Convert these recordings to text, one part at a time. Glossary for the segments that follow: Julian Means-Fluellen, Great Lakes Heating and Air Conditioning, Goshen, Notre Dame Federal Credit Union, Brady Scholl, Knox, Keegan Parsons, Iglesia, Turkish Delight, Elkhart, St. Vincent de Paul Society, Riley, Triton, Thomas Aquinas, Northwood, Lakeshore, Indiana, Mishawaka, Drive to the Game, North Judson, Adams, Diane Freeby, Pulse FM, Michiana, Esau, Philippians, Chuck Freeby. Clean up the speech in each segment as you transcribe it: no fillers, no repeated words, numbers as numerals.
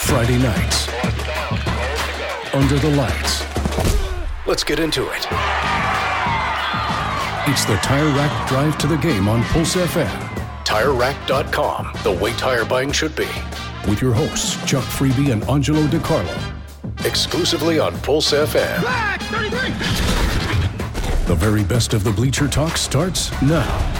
Friday nights, under the lights. Let's get into it. It's the Tire Rack Drive to the Game on Pulse FM. TireRack.com, the way tire buying should be. With your hosts, Chuck Freeby and Angelo DiCarlo. Exclusively on Pulse FM. Black 33. The very best of the bleacher talk starts now.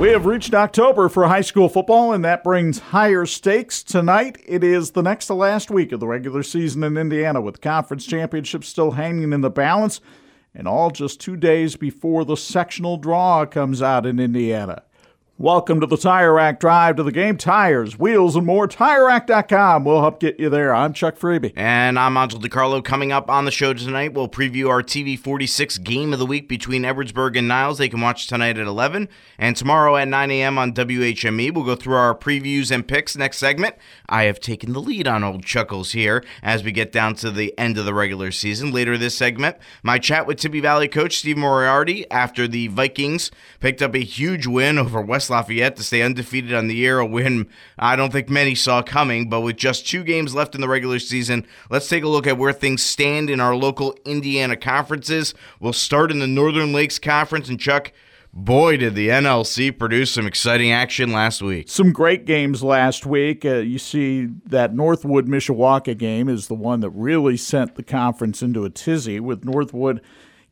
We have reached October for high school football, and that brings higher stakes. Tonight, it is the next to last week of the regular season in Indiana, with conference championships still hanging in the balance, and all just 2 days before the sectional draw comes out in Indiana. Welcome to the Tire Rack Drive to the Game. Tires, wheels, and more. TireRack.com will help get you there. I'm Chuck Freeby. And I'm Angelo DiCarlo. Coming up on the show tonight, we'll preview our TV 46 game of the week between Edwardsburg and Niles. They can watch tonight at 11. And tomorrow at 9 a.m. on WHME, we'll go through our previews and picks. Next segment, I have taken the lead on old Chuckles here as we get down to the end of the regular season. Later this segment, my chat with Tippecanoe Valley coach Steve Moriarty after the Vikings picked up a huge win over West Lafayette to stay undefeated on the year, a win I don't think many saw coming. But with just 2 games left in the regular season, let's take a look at where things stand in our local Indiana conferences. We'll start in the Northern Lakes Conference, and Chuck, boy, did the NLC produce some exciting action last week. Some great games last week. You see that Northwood Mishawaka game is the one that really sent the conference into a tizzy, with Northwood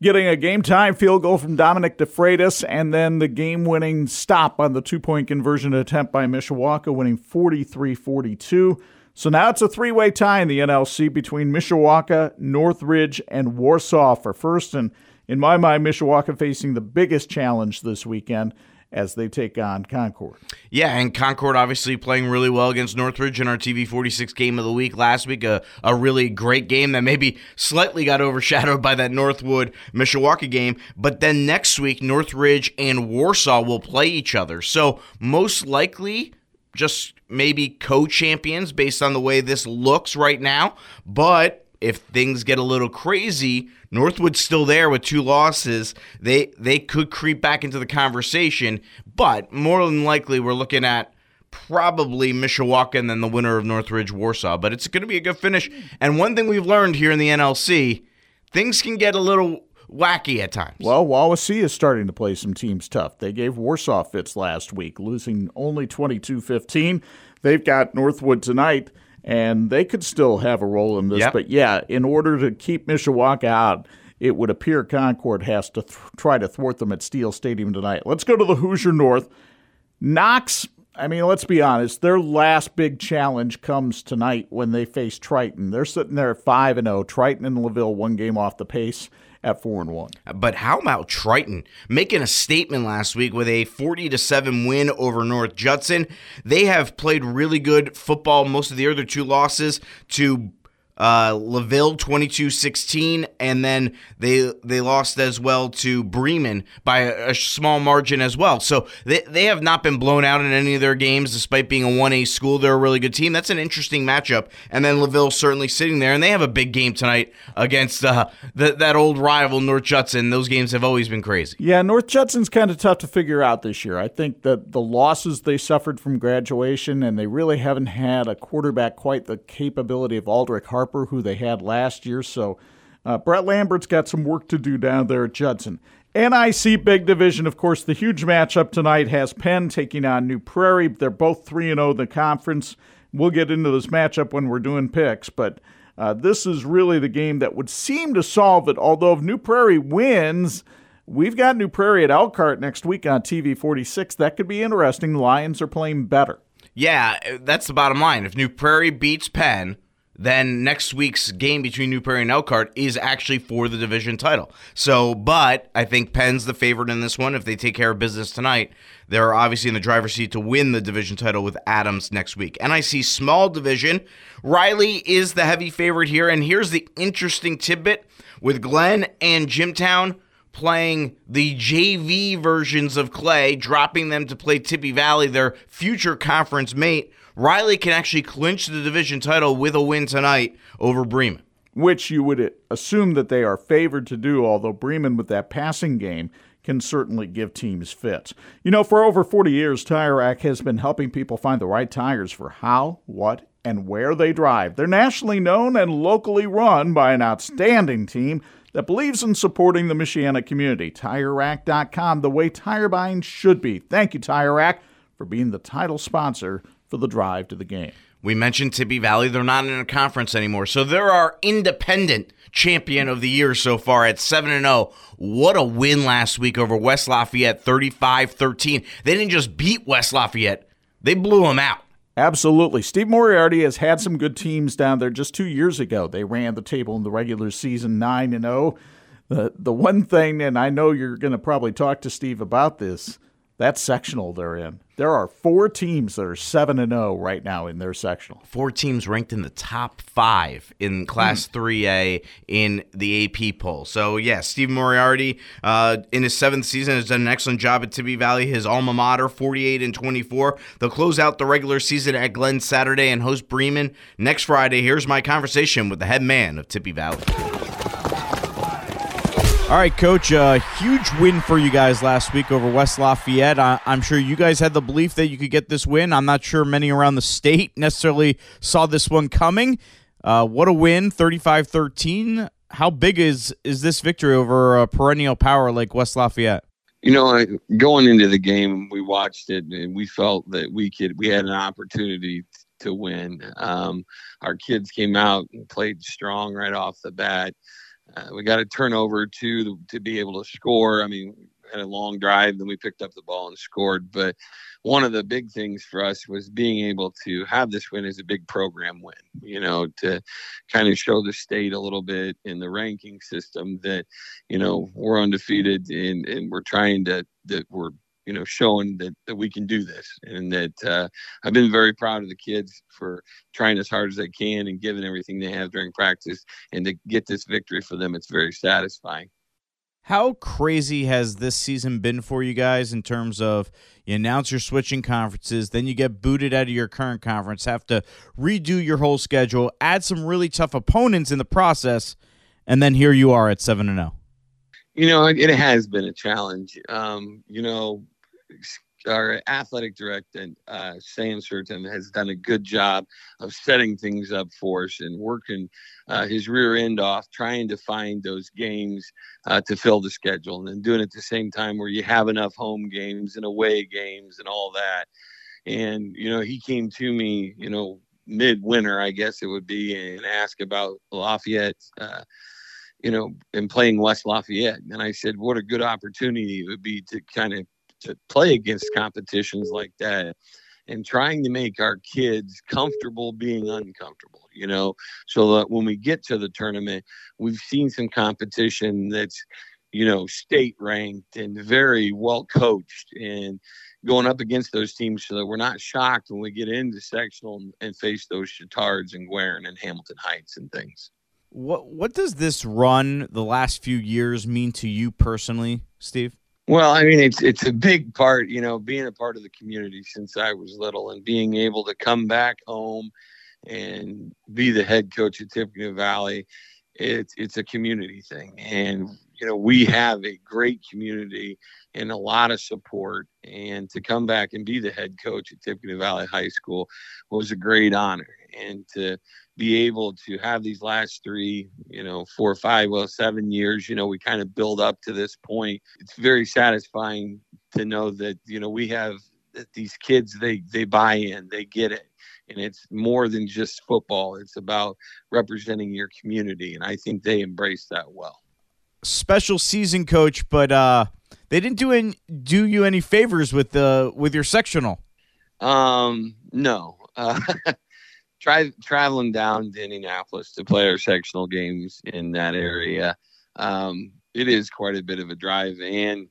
getting a game-time field goal from Dominic DeFreitas, and then the game-winning stop on the two-point conversion attempt by Mishawaka, winning 43-42. So now it's a three-way tie in the NLC between Mishawaka, Northridge, and Warsaw for first. And in my mind, Mishawaka facing the biggest challenge this weekend as they take on Concord. Yeah, and Concord obviously playing really well against Northridge in our TV 46 game of the week last week, a really great game that maybe slightly got overshadowed by that Northwood-Mishawaka game. But then next week, Northridge and Warsaw will play each other. So most likely just maybe co-champions based on the way this looks right now. But if things get a little crazy, Northwood's still there with 2 losses. They could creep back into the conversation, but more than likely we're looking at probably Mishawaka and then the winner of Northridge-Warsaw. But it's going to be a good finish. And one thing we've learned here in the NLC, things can get a little wacky at times. Well, Wawasee is starting to play some teams tough. They gave Warsaw fits last week, losing only 22-15. They've got Northwood tonight, and they could still have a role in this. Yep. But, yeah, in order to keep Mishawaka out, it would appear Concord has to try to thwart them at Steel Stadium tonight. Let's go to the Hoosier North. Knox, I mean, let's be honest, their last big challenge comes tonight when they face Triton. They're sitting there at 5-0. Triton and LaVille 1 game off the pace at 4-1. But how about Triton making a statement last week with a 40-7 win over North Judson? They have played really good football most of the year. Their 2 losses to LaVille, 22-16, and then they lost as well to Bremen by a small margin as well. So they have not been blown out in any of their games despite being a 1A school. They're a really good team. That's an interesting matchup. And then LaVille certainly sitting there, and they have a big game tonight against that old rival North Judson. Those games have always been crazy. Yeah, North Judson's kind of tough to figure out this year. I think that the losses they suffered from graduation, and they really haven't had a quarterback quite the capability of Aldrich Harper, who they had last year. So Brett Lambert's got some work to do down there at Judson. NIC Big Division, of course, the huge matchup tonight has Penn taking on New Prairie. They're both 3-0 in the conference. We'll get into this matchup when we're doing picks, but this is really the game that would seem to solve it, although if New Prairie wins, we've got New Prairie at Elkhart next week on TV 46. That could be interesting. The Lions are playing better. Yeah, that's the bottom line. If New Prairie beats Penn, then next week's game between New Prairie and Elkhart is actually for the division title. So, but I think Penn's the favorite in this one. If they take care of business tonight, they're obviously in the driver's seat to win the division title with Adams next week. NIC small division, Riley is the heavy favorite here. And here's the interesting tidbit with Glenn and Jimtown playing the JV versions of Clay, dropping them to play Tippecanoe Valley, their future conference mate. Riley can actually clinch the division title with a win tonight over Bremen. Which you would assume that they are favored to do, although Bremen with that passing game can certainly give teams fits. You know, for over 40 years, Tire Rack has been helping people find the right tires for how, what, and where they drive. They're nationally known and locally run by an outstanding team that believes in supporting the Michiana community. TireRack.com, the way tire buying should be. Thank you, Tire Rack, for being the title sponsor for the drive to the game. We mentioned Tippecanoe Valley. They're not in a conference anymore. So they're our independent champion of the year so far at 7-0. What a win last week over West Lafayette, 35-13. They didn't just beat West Lafayette. They blew them out. Absolutely. Steve Moriarty has had some good teams down there. Just 2 years ago, they ran the table in the regular season 9-0. The one thing, and I know you're going to probably talk to Steve about this, that sectional they're in. There are four teams that are 7-0 right now in their sectional. Four teams ranked in the top five in Class 3A in the AP poll. So, yeah, Steve Moriarty in his seventh season has done an excellent job at Tippecanoe Valley, his alma mater, 48-24. They'll close out the regular season at Glenn Saturday and host Bremen next Friday. Here's my conversation with the head man of Tippecanoe Valley. All right, Coach, a huge win for you guys last week over West Lafayette. I'm sure you guys had the belief that you could get this win. I'm not sure many around the state necessarily saw this one coming. What a win, 35-13. How big is this victory over a perennial power like West Lafayette? You know, going into the game, we watched it, and we felt that we had an opportunity to win. Our kids came out and played strong right off the bat. We got a turnover to be able to score. I mean, we had a long drive, then we picked up the ball and scored. But one of the big things for us was being able to have this win as a big program win, you know, to kind of show the state a little bit in the ranking system that, you know, we're undefeated and we're trying to – that we're – you know, showing that we can do this, and that I've been very proud of the kids for trying as hard as they can and giving everything they have during practice, and to get this victory for them, it's very satisfying. How crazy has this season been for you guys in terms of you announce you're switching conferences, then you get booted out of your current conference, have to redo your whole schedule, add some really tough opponents in the process, and then here you are at 7-0? You know, it has been a challenge. You know, our athletic director, Sam Surton, has done a good job of setting things up for us and working his rear end off, trying to find those games to fill the schedule, and then doing it at the same time where you have enough home games and away games and all that. And, you know, he came to me, you know, midwinter, I guess it would be, and asked about Lafayette, you know, and playing West Lafayette. And I said, what a good opportunity it would be to kind of to play against competitions like that, and trying to make our kids comfortable being uncomfortable, you know, so that when we get to the tournament, we've seen some competition that's, you know, state ranked and very well coached, and going up against those teams so that we're not shocked when we get into sectional and face those Chitards and Guerin and Hamilton Heights and things. What does this run the last few years mean to you personally, Steve? Well, I mean, it's a big part, you know, being a part of the community since I was little, and being able to come back home and be the head coach at Tippecanoe Valley. It's a community thing. And, you know, we have a great community and a lot of support. And to come back and be the head coach at Tippecanoe Valley High School was a great honor. And to be able to have these last three, you know, 4, 5, well, 7 years, you know, we kind of build up to this point. It's very satisfying to know that, you know, we have that these kids, they buy in, they get it. And it's more than just football. It's about representing your community. And I think they embrace that well. Special season, Coach, but they didn't do you any favors with your sectional. No. traveling down to Indianapolis to play our sectional games in that area, it is quite a bit of a drive. And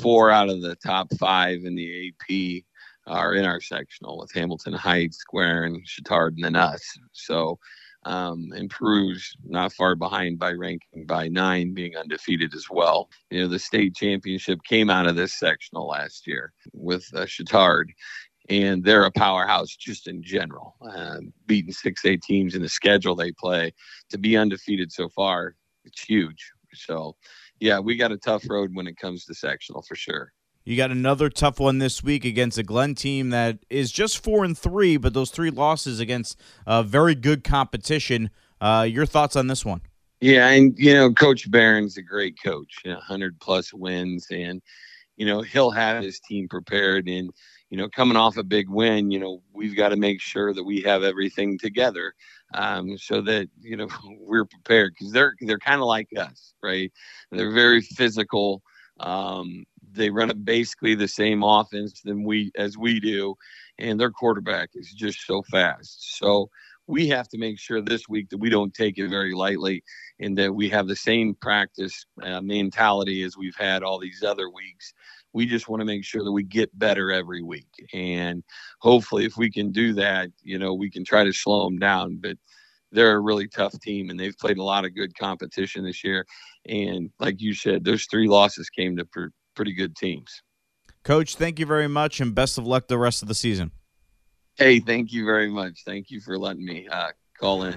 4 out of the top 5 in the AP are in our sectional, with Hamilton Heights, Square, and Chittard, and then us. So and Peru's not far behind by ranking by 9, being undefeated as well. You know, the state championship came out of this sectional last year with Chittard, and they're a powerhouse just in general, beating 6A teams in the schedule they play. To be undefeated so far, it's huge. So, yeah, we got a tough road when it comes to sectional for sure. You got another tough one this week against a Glenn team that is just 4-3, but those 3 losses against very good competition. Your thoughts on this one? Yeah, and, you know, Coach Barron's a great coach, 100-plus wins, and, you know, he'll have his team prepared. And, you know, coming off a big win, you know, we've got to make sure that we have everything together so that, you know, we're prepared, because they're kind of like us, right? They're very physical. They run basically the same offense as we do, and their quarterback is just so fast. So we have to make sure this week that we don't take it very lightly, and that we have the same practice mentality as we've had all these other weeks. We just want to make sure that we get better every week, and hopefully if we can do that, you know, we can try to slow them down. But they're a really tough team, and they've played a lot of good competition this year. And like you said, those 3 losses came to pretty good teams. Coach, thank you very much, and best of luck the rest of the season. Hey, thank you very much. Thank you for letting me call in.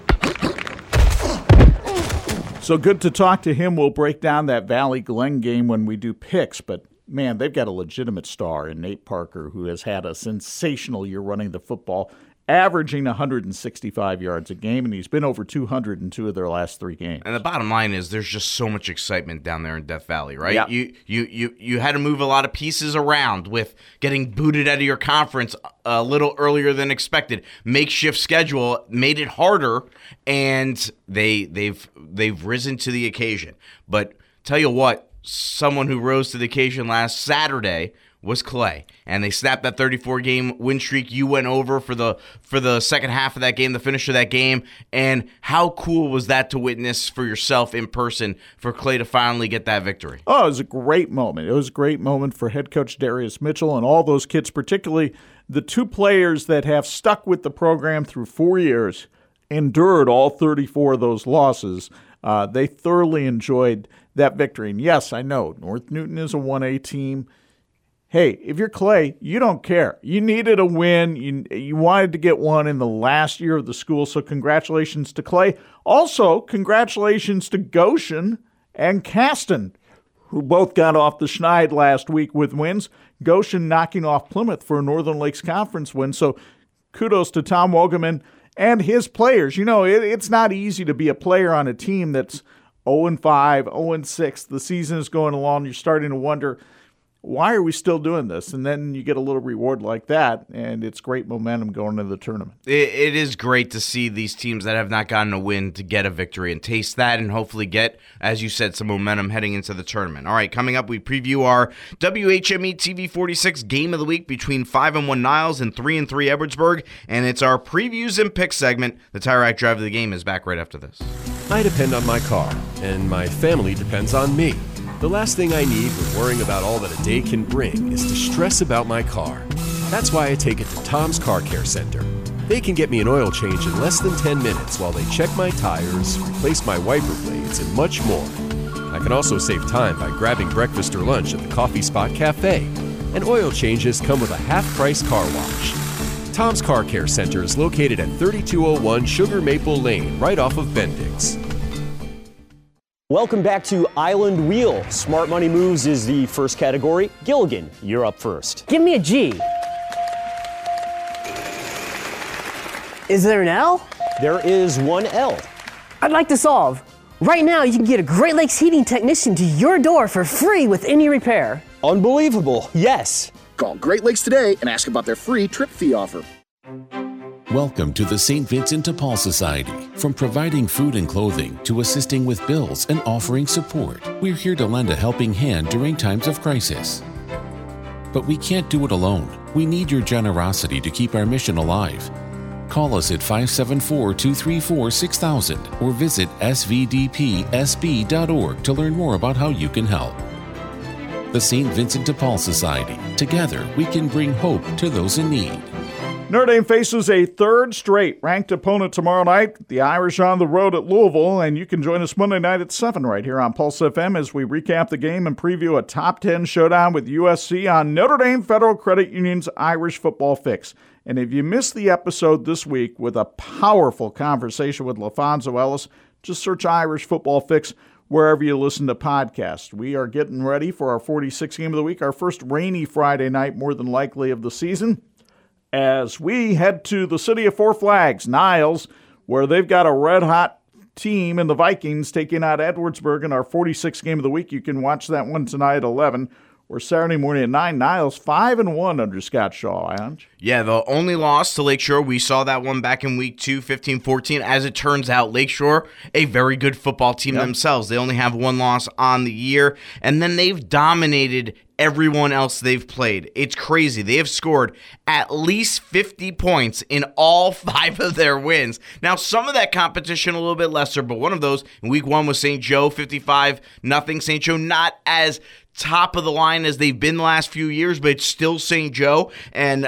So good to talk to him. We'll break down that Valley Glen game when we do picks, but man, they've got a legitimate star in Nate Parker, who has had a sensational year running the football, averaging 165 yards a game, and he's been over 200 in 2 of their last 3 games. And the bottom line is there's just so much excitement down there in Death Valley, right? Yep. You had to move a lot of pieces around with getting booted out of your conference a little earlier than expected. Makeshift schedule made it harder, and they've risen to the occasion. But tell you what, someone who rose to the occasion last Saturday was Clay, and they snapped that 34-game win streak. You went over for the second half of that game, the finish of that game, and how cool was that to witness for yourself in person for Clay to finally get that victory? Oh, it was a great moment. It was a great moment for head coach Darius Mitchell and all those kids, particularly the 2 players that have stuck with the program through 4 years, endured all 34 of those losses. They thoroughly enjoyed that victory. And yes, I know, North Newton is a 1A team. Hey, if you're Clay, you don't care. You needed a win. You wanted to get one in the last year of the school, so congratulations to Clay. Also, congratulations to Goshen and Caston, who both got off the schneid last week with wins. Goshen knocking off Plymouth for a Northern Lakes Conference win, so kudos to Tom Wogeman and his players. You know, it's not easy to be a player on a team that's 0-5, 0-6. The season is going along. You're starting to wonder, why are we still doing this? And then you get a little reward like that, and it's great momentum going into the tournament. It is great to see these teams that have not gotten a win to get a victory and taste that, and hopefully get, as you said, some momentum heading into the tournament. All right, coming up, we preview our WHME TV 46 Game of the Week between 5-1 Niles and 3-3 Edwardsburg, and it's our previews and picks segment. The Tire Rack Drive of the Game is back right after this. I depend on my car, and my family depends on me. The last thing I need when worrying about all that a day can bring is to stress about my car. That's why I take it to Tom's Car Care Center. They can get me an oil change in less than 10 minutes while they check my tires, replace my wiper blades, and much more. I can also save time by grabbing breakfast or lunch at the Coffee Spot Cafe. And oil changes come with a half-price car wash. Tom's Car Care Center is located at 3201 Sugar Maple Lane, right off of Bendix. Welcome back to Island Wheel. Smart Money Moves is the first category. Gilligan, you're up first. Give me a G. Is there an L? There is one L. I'd like to solve. Right now, you can get a Great Lakes Heating technician to your door for free with any repair. Unbelievable, yes. Call Great Lakes today and ask about their free trip fee offer. Welcome to the St. Vincent de Paul Society. From providing food and clothing to assisting with bills and offering support, we're here to lend a helping hand during times of crisis. But we can't do it alone. We need your generosity to keep our mission alive. Call us at 574-234-6000 or visit svdpsb.org to learn more about how you can help. The St. Vincent de Paul Society. Together, we can bring hope to those in need. Notre Dame faces a third straight ranked opponent tomorrow night, the Irish on the road at Louisville, and you can join us Monday night at 7 right here on Pulse FM as we recap the game and preview a top 10 showdown with USC on Notre Dame Federal Credit Union's Irish football fix. And if you missed the episode this week with a powerful conversation with LaFonso Ellis, just search Irish football fix wherever you listen to podcasts. We are getting ready for our 46th game of the week, our first rainy Friday night, more than likely, of the season, as we head to the city of Four Flags, Niles, where they've got a red-hot team in the Vikings taking out Edwardsburg in our 46th game of the week. You can watch that one tonight at 11 or Saturday morning at 9. Niles 5-1 under Scott Shaw, Ange. Yeah, the only loss to Lakeshore. We saw that one back in Week 2, 15-14. As it turns out, Lakeshore, a very good football team themselves. They only have one loss on the year, and then they've dominated everyone else they've played. It's crazy. They have scored at least 50 points in all five of their wins. Now, some of that competition a little bit lesser, but one of those in Week 1 was St. Joe, 55-0. St. Joe not as top of the line as they've been the last few years, but it's still St. Joe, and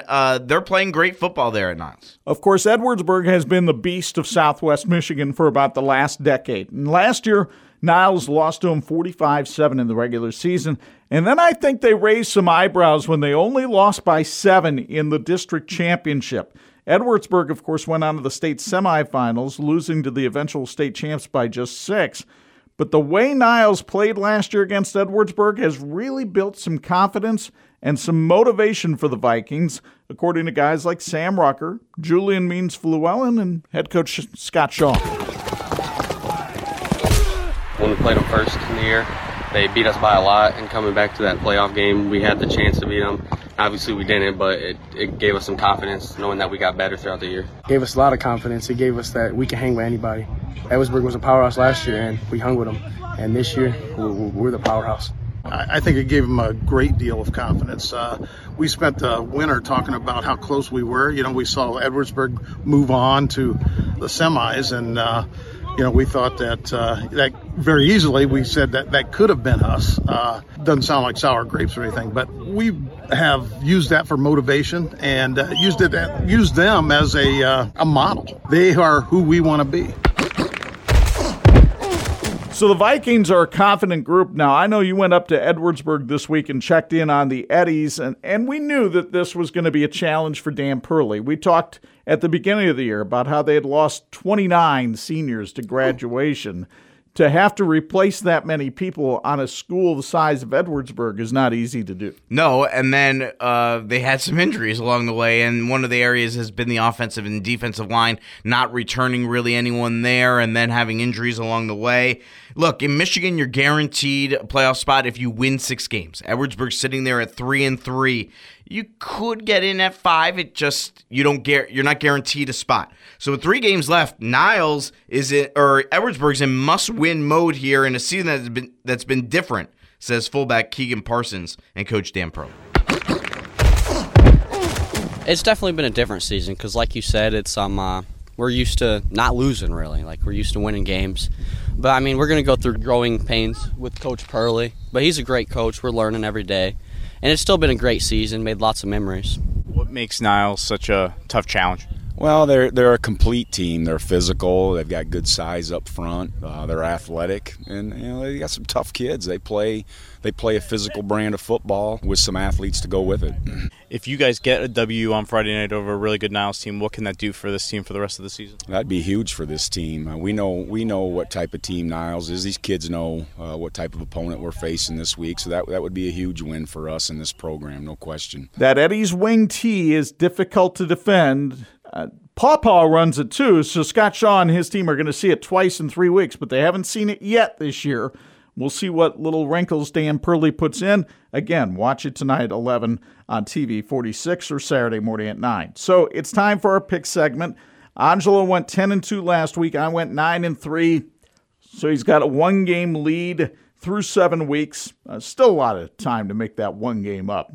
they're playing great football there at Knox. Of course, Edwardsburg has been the beast of Southwest Michigan for about the last decade. And last year, Niles lost to him 45-7 in the regular season. And then I think they raised some eyebrows when they only lost by 7 in the district championship. Edwardsburg, of course, went on to the state semifinals, losing to the eventual state champs by just 6. But the way Niles played last year against Edwardsburg has really built some confidence and some motivation for the Vikings, according to guys like Sam Rucker, Julian Means-Fluellen, and head coach Scott Shaw. When we played them first in the year, they beat us by a lot, and coming back to that playoff game, we had the chance to beat them. Obviously, we didn't, but it gave us some confidence knowing that we got better throughout the year. It gave us a lot of confidence. It gave us that we can hang with anybody. Edwardsburg was a powerhouse last year, and we hung with them. And this year, we're the powerhouse. I think it gave them a great deal of confidence. We spent the winter talking about how close we were. You know, we saw Edwardsburg move on to the semis, and you know, we thought that that very easily we said that could have been us. Doesn't sound like sour grapes or anything, but we have used that for motivation and used them as a model. They are who we want to be. So the Vikings are a confident group. Now, I know you went up to Edwardsburg this week and checked in on the Eddies, and we knew that this was going to be a challenge for Dan Purley. We talked at the beginning of the year about how they had lost 29 seniors to graduation. To have to replace that many people on a school the size of Edwardsburg is not easy to do. No, and then they had some injuries along the way, and one of the areas has been the offensive and defensive line, not returning really anyone there, and then having injuries along the way. Look, in Michigan, you're guaranteed a playoff spot if you win 6 games. Edwardsburg's sitting there at 3-3. You could get in at 5. It just you're not guaranteed a spot. So with 3 games left, Niles is in, or Edwardsburg's in must-win mode here in a season that's been different, says fullback Keegan Parsons and coach Dan Pro. It's definitely been a different season because, like you said, it's we're used to not losing really. Like we're used to winning games, but I mean we're going to go through growing pains with Coach Purley. But he's a great coach. We're learning every day. And it's still been a great season, made lots of memories. What makes Niles such a tough challenge? Well, they're a complete team. They're physical. They've got good size up front. They're athletic, and you know, they got some tough kids. They play a physical brand of football with some athletes to go with it. If you guys get a W on Friday night over a really good Niles team, what can that do for this team for the rest of the season? That'd be huge for this team. We know what type of team Niles is. These kids know what type of opponent we're facing this week, so that would be a huge win for us in this program, no question. That Eddie's wing tee is difficult to defend. Pawpaw runs it too, so Scott Shaw and his team are going to see it twice in 3 weeks, but they haven't seen it yet this year. We'll see what little wrinkles Dan Purley puts in. Again, watch it tonight at 11 on TV 46 or Saturday morning at 9. So it's time for our pick segment. Angelo went 10-2 last week. I went 9-3, so he's got a 1-game lead. through 7 weeks. Still a lot of time to make that one game up.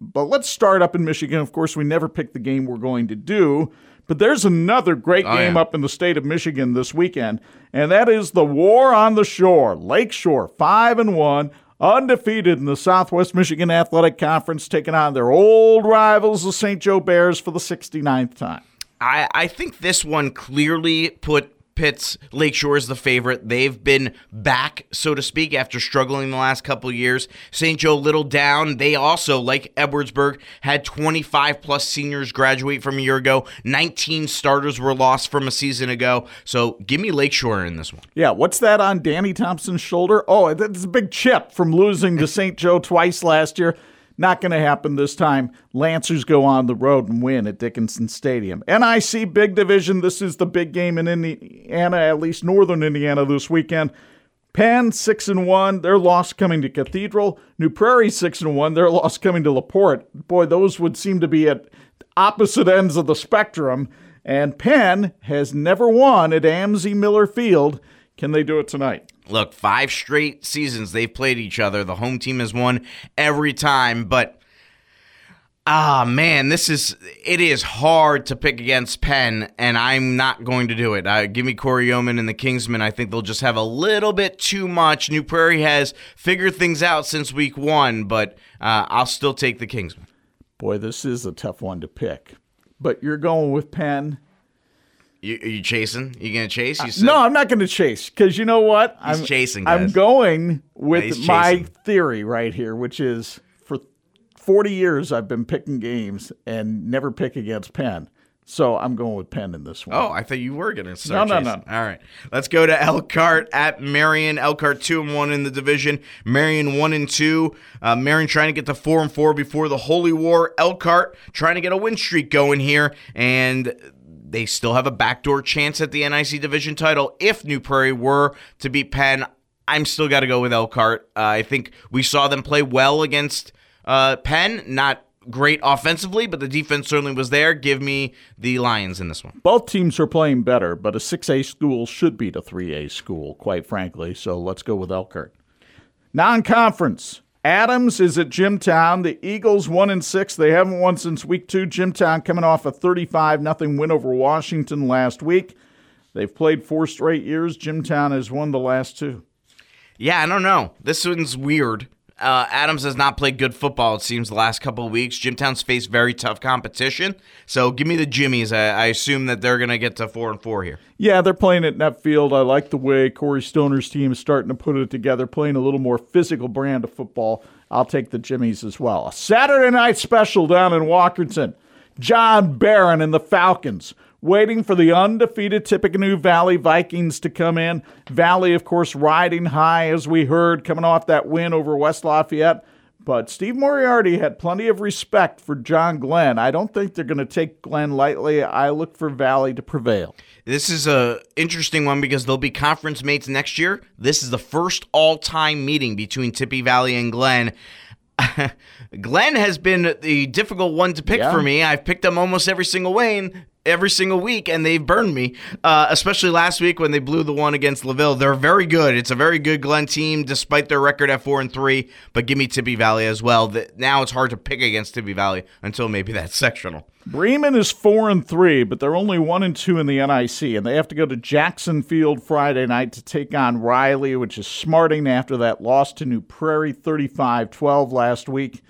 But let's start up in Michigan. Of course, we never pick the game we're going to do, but there's another great game up in the state of Michigan this weekend, and that is the War on the Shore. Lakeshore, 5-1, undefeated in the Southwest Michigan Athletic Conference, taking on their old rivals, the St. Joe Bears, for the 69th time. I think this one clearly put Pitt's Lakeshore is the favorite. They've been back, so to speak, after struggling the last couple years. St. Joe little down. They also, like Edwardsburg, had 25-plus seniors graduate from a year ago. 19 starters were lost from a season ago. So give me Lakeshore in this one. Yeah, what's that on Danny Thompson's shoulder? Oh, that's a big chip from losing to St. Joe twice last year. Not going to happen this time. Lancers go on the road and win at Dickinson Stadium. NIC Big Division. This is the big game in Indiana, at least northern Indiana this weekend. Penn, 6-1. Their loss coming to Cathedral. New Prairie, 6-1. Their loss coming to LaPorte. Boy, those would seem to be at opposite ends of the spectrum. And Penn has never won at Amzie Miller Field. Can they do it tonight? Look, 5 straight seasons they've played each other. The home team has won every time, but it is hard to pick against Penn, and I'm not going to do it. Give me Corey Yeoman and the Kingsmen. I think they'll just have a little bit too much. New Prairie has figured things out since week one, but I'll still take the Kingsmen. Boy, this is a tough one to pick, but you're going with Penn. You chasing? You going to chase? No, I'm not going to chase because you know what? I'm chasing, guys. I'm going with my theory right here, which is for 40 years I've been picking games and never pick against Penn. So I'm going with Penn in this one. Oh, I thought you were going to start chasing. No. All right. Let's go to Elkhart at Marion. Elkhart 2-1 in the division. Marion 1-2. Marion trying to get to 4-4 before the Holy War. Elkhart trying to get a win streak going here, and they still have a backdoor chance at the NIC division title. If New Prairie were to beat Penn, I'm still got to go with Elkhart. I think we saw them play well against Penn. Not great offensively, but the defense certainly was there. Give me the Lions in this one. Both teams are playing better, but a 6A school should beat a 3A school, quite frankly. So let's go with Elkhart. Non-conference. Adams is at Jimtown. The Eagles 1-6. They haven't won since week 2. Jimtown coming off a 35-0 win over Washington last week. They've played 4 straight years. Jimtown has won the last 2. Yeah, I don't know. This one's weird. Adams has not played good football, it seems, the last couple of weeks. Jimtown's faced very tough competition. So give me the Jimmies. I assume that they're going to get to 4-4 here. Yeah, they're playing at Netfield. I like the way Corey Stoner's team is starting to put it together, playing a little more physical brand of football. I'll take the Jimmies as well. A Saturday night special down in Walkerton. John Barron and the Falcons, waiting for the undefeated Tippecanoe Valley Vikings to come in. Valley, of course, riding high, as we heard, coming off that win over West Lafayette. But Steve Moriarty had plenty of respect for John Glenn. I don't think they're going to take Glenn lightly. I look for Valley to prevail. This is a interesting one because they'll be conference mates next year. This is the first all-time meeting between Tippy Valley and Glenn. Glenn has been the difficult one to pick for me. I've picked them almost every single week, and they've burned me, especially last week when they blew the one against LaVille. They're very good. It's a very good Glenn team, despite their record at 4-3, but give me Tippy Valley as well. Now it's hard to pick against Tippy Valley until maybe that sectional. Bremen is 4-3, but they're only 1-2 in the NIC, and they have to go to Jackson Field Friday night to take on Riley, which is smarting after that loss to New Prairie 35-12 last week.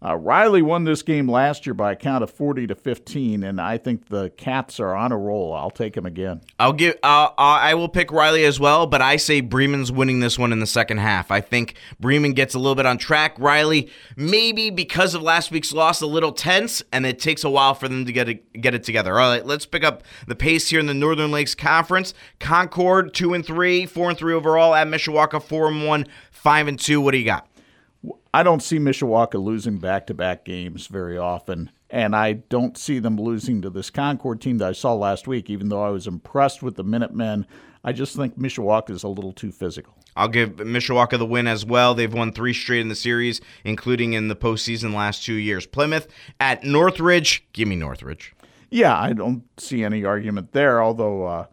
Riley won this game last year by a count of 40-15, and I think the Cats are on a roll. I'll take them again. I will pick Riley as well, but I say Bremen's winning this one in the second half. I think Bremen gets a little bit on track. Riley, maybe because of last week's loss, a little tense, and it takes a while for them to get it together. All right, let's pick up the pace here in the Northern Lakes Conference. Concord 2-3, 4-3 overall at Mishawaka, 4-1, 5-2. What do you got? I don't see Mishawaka losing back-to-back games very often, and I don't see them losing to this Concord team that I saw last week, even though I was impressed with the Minutemen. I just think Mishawaka is a little too physical. I'll give Mishawaka the win as well. They've won 3 straight in the series, including in the postseason last 2 years. Plymouth at Northridge. Give me Northridge. Yeah, I don't see any argument there, although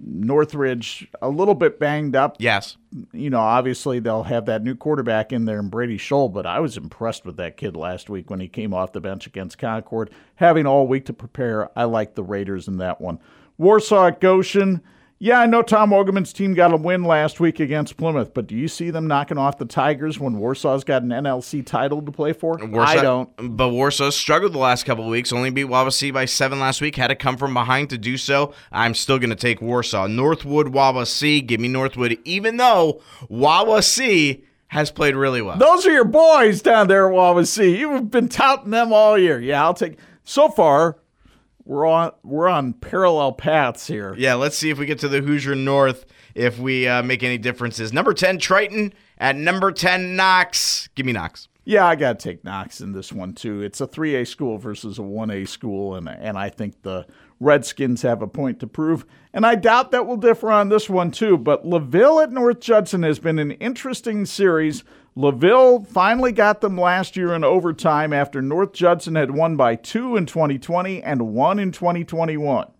Northridge a little bit banged up. Yes. You know, obviously they'll have that new quarterback in there in Brady Scholl, but I was impressed with that kid last week when he came off the bench against Concord. Having all week to prepare, I like the Raiders in that one. Warsaw at Goshen. Yeah, I know Tom Ogerman's team got a win last week against Plymouth, but do you see them knocking off the Tigers when Warsaw's got an NLC title to play for? Warsaw, I don't. But Warsaw struggled the last couple of weeks, only beat Wawasee by 7 last week, had to come from behind to do so. I'm still going to take Warsaw. Northwood, Wawasee, give me Northwood, even though Wawasee has played really well. Those are your boys down there at Wawasee. You've been touting them all year. Yeah, I'll take – so far – We're on parallel paths here. Yeah, let's see if we get to the Hoosier North, if we make any differences. Number 10, Triton at number 10, Knox. Give me Knox. Yeah, I got to take Knox in this one, too. It's a 3A school versus a 1A school, and I think the Redskins have a point to prove. And I doubt that will differ on this one, too. But LaVille at North Judson has been an interesting series. LaVille finally got them last year in overtime after North Judson had won by 2 in 2020 and 1 in 2021.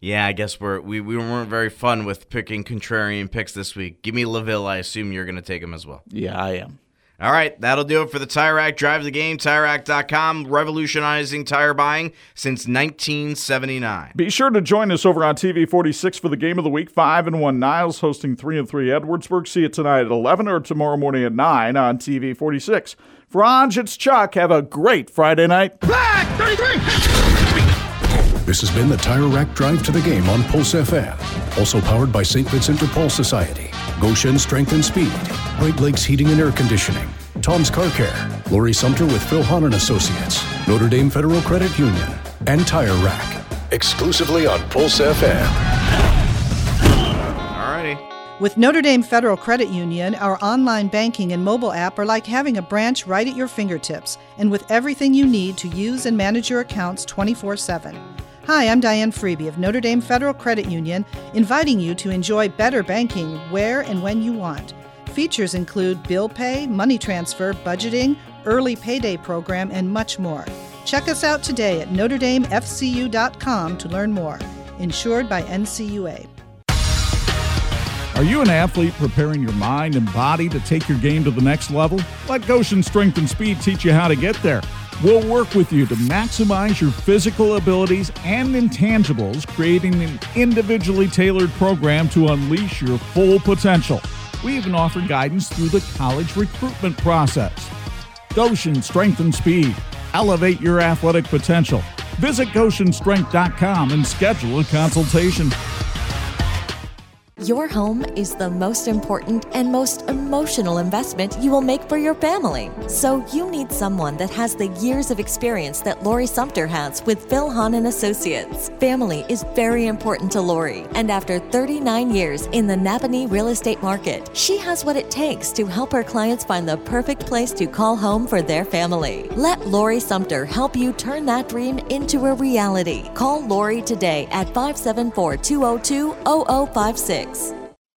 Yeah, I guess we weren't very fun with picking contrarian picks this week. Give me LaVille. I assume you're going to take them as well. Yeah, I am. All right, that'll do it for the Tire Rack. Drive the game, TireRack.com, revolutionizing tire buying since 1979. Be sure to join us over on TV 46 for the Game of the Week. 5-1 Niles hosting 3-3 Edwardsburg. See it tonight at 11 or tomorrow morning at 9 on TV 46. For Anj, it's Chuck. Have a great Friday night. Flag 33! This has been the Tire Rack Drive to the Game on Pulse FM. Also powered by St. Vincent de Paul Society, Goshen Strength and Speed, Great Lakes Heating and Air Conditioning, Tom's Car Care, Lori Sumter with Phil Hahn and Associates, Notre Dame Federal Credit Union, and Tire Rack. Exclusively on Pulse FM. Alrighty. With Notre Dame Federal Credit Union, our online banking and mobile app are like having a branch right at your fingertips, and with everything you need to use and manage your accounts 24/7. Hi, I'm Diane Freeby of Notre Dame Federal Credit Union, inviting you to enjoy better banking where and when you want. Features include bill pay, money transfer, budgeting, early payday program, and much more. Check us out today at NotreDameFCU.com to learn more. Insured by NCUA. Are you an athlete preparing your mind and body to take your game to the next level? Let Goshen Strength and Speed teach you how to get there. We'll work with you to maximize your physical abilities and intangibles, creating an individually tailored program to unleash your full potential. We even offer guidance through the college recruitment process. Goshen Strength and Speed. Elevate your athletic potential. Visit GoshenStrength.com and schedule a consultation. Your home is the most important and most emotional investment you will make for your family. So you need someone that has the years of experience that Lori Sumter has with Phil Hahn and Associates. Family is very important to Lori, and after 39 years in the Napanee real estate market, she has what it takes to help her clients find the perfect place to call home for their family. Let Lori Sumter help you turn that dream into a reality. Call Lori today at 574-202-0056.